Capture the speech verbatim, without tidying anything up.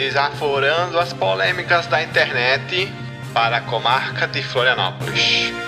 desaforando as polêmicas da internet para a comarca de Florianópolis.